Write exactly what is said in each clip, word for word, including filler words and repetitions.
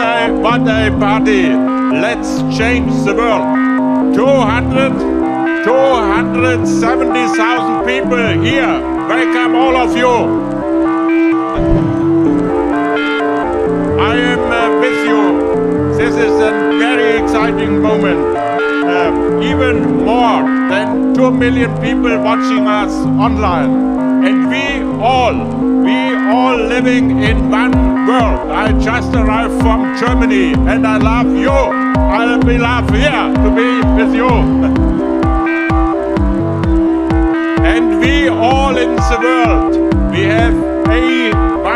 Monday, Monday party. Let's change the world. two hundred, two hundred seventy thousand people here. Welcome all of you. I am uh, with you. This is a very exciting moment. Uh, even more than two million people watching us online. And we all We all living in one world. I just arrived from Germany and I love you. I'll be loved here to be with you. And we all in the world, we have a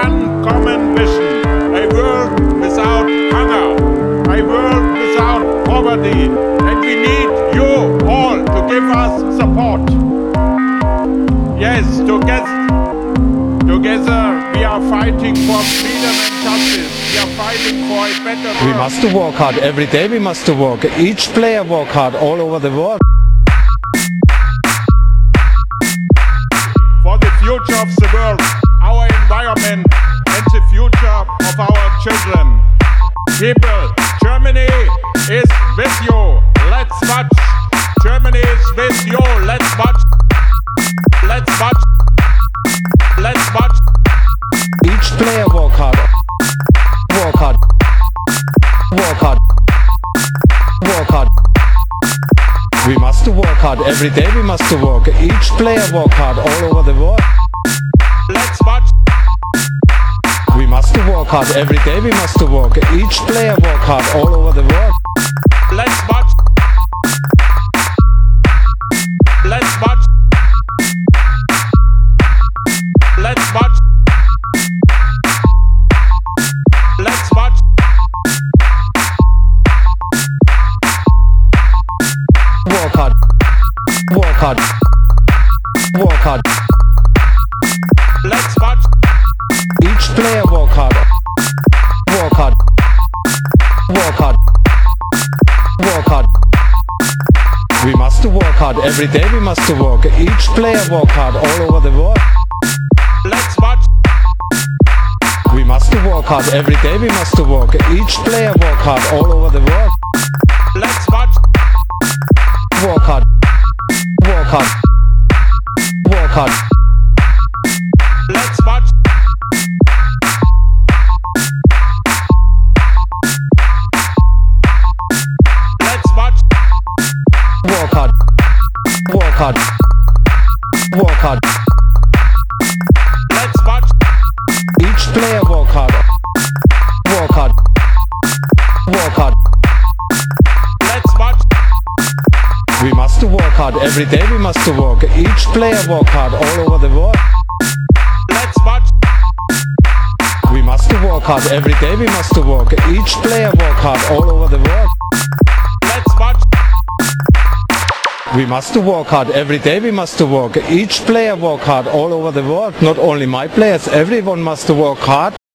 one common vision. A world without hunger. A world without poverty. And we need you all to give us support. Yes, to get Together, we are fighting for freedom and justice. We are fighting for a better world. We must work hard. Every day we must work. Each player work hard all over the world. For the future of the world, our environment and the future of our children. People, Germany is with you. Let's watch. Germany is with you. Let's watch. Let's watch. Let's watch. Each player work hard. Work hard. Work hard. Work hard. We must work hard. Every day we must work. Each player work hard all over the world. Let's watch. We must work hard. Every day we must work. Each player work hard all over the world. Let's watch. Let's watch. Let's watch. Let's watch. Work hard. Work hard. Work hard. Let's watch. Each player work hard. Work hard. Work hard. Work hard. We must work hard. Every day we must work. Each player work hard all over the world. Let's watch. We must work hard. Every day we must work. Each player work hard all over the world. Let's watch. Work hard. Work hard. Work hard. Let's watch. Let's watch. Work hard. Work hard. Work hard. Let's watch. Each player work hard. Work hard. Work hard. Let's watch. We must work hard. Every day we must work. Each player work hard all over the world. Let's watch. We must work hard. Every day we must work. Each player work hard all over the world. Let's watch. We must work hard. Every day we must work. Each player work hard all over the world. Not only my players, everyone must work hard.